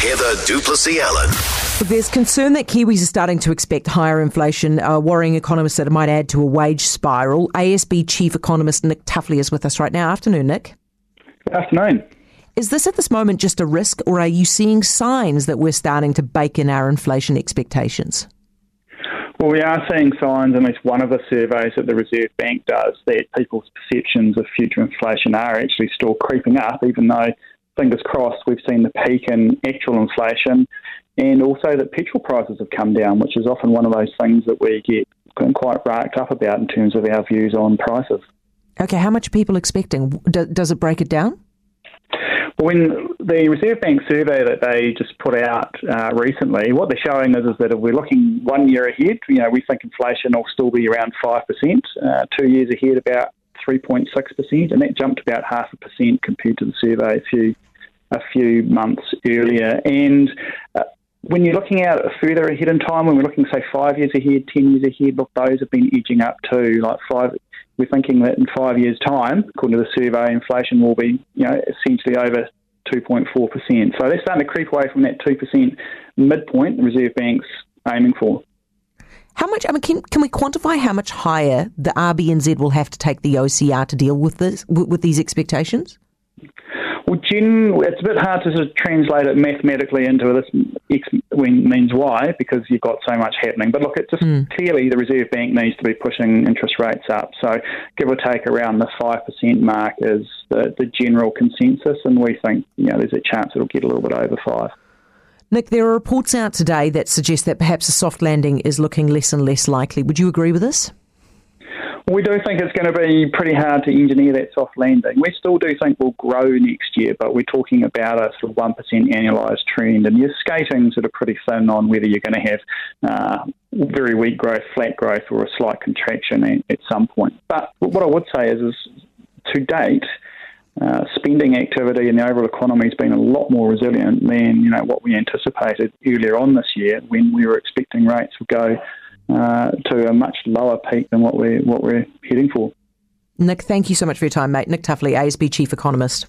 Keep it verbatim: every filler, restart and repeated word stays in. Heather Duplessy-Allen. There's concern that Kiwis are starting to expect higher inflation, uh, worrying economists that it might add to a wage spiral. A S B Chief Economist Nick Tuffley is with us right now. Afternoon, Nick. Good afternoon. Is this at this moment just a risk, or are you seeing signs that we're starting to bake in our inflation expectations? Well, we are seeing signs in at least one of the surveys that the Reserve Bank does that people's perceptions of future inflation are actually still creeping up, even though, fingers crossed, we've seen the peak in actual inflation, and also that petrol prices have come down, which is often one of those things that we get quite racked up about in terms of our views on prices. Okay, how much are people expecting? Do, does it break it down? When the Reserve Bank survey that they just put out uh, recently, what they're showing is, is that if we're looking one year ahead, you know, we think inflation will still be around five percent, uh, two years ahead about three point six percent, and that jumped about half a percent compared to the survey a few, a few months earlier. And uh, when you're looking out further ahead in time, when we're looking, say, five years ahead, ten years ahead, look, those have been edging up too. Like five, we're thinking that in five years' time, according to the survey, inflation will be, you know, essentially over two point four percent. So they're starting to creep away from that two percent midpoint the Reserve Bank's aiming for. How much? I mean, can, can we quantify how much higher the R B N Z will have to take the O C R to deal with this, with these expectations? Well, Jen, it's a bit hard to sort of translate it mathematically into this X means Y because you've got so much happening. But look, it's just mm. clearly the Reserve Bank needs to be pushing interest rates up. So give or take around the five percent mark is the, the general consensus, and we think, you know, there's a chance it'll get a little bit over five. Nick, there are reports out today that suggest that perhaps a soft landing is looking less and less likely. Would you agree with this? We do think it's going to be pretty hard to engineer that soft landing. We still do think we'll grow next year, but we're talking about a sort of one percent annualised trend, and you're skating sort of pretty thin on whether you're going to have uh, very weak growth, flat growth, or a slight contraction at, at some point. But what I would say is, is to date, uh, spending activity in the overall economy has been a lot more resilient than, you know, what we anticipated earlier on this year when we were expecting rates would go Uh, to a much lower peak than what we're, what we're heading for. Nick, thank you so much for your time, mate. Nick Tuffley, A S B Chief Economist.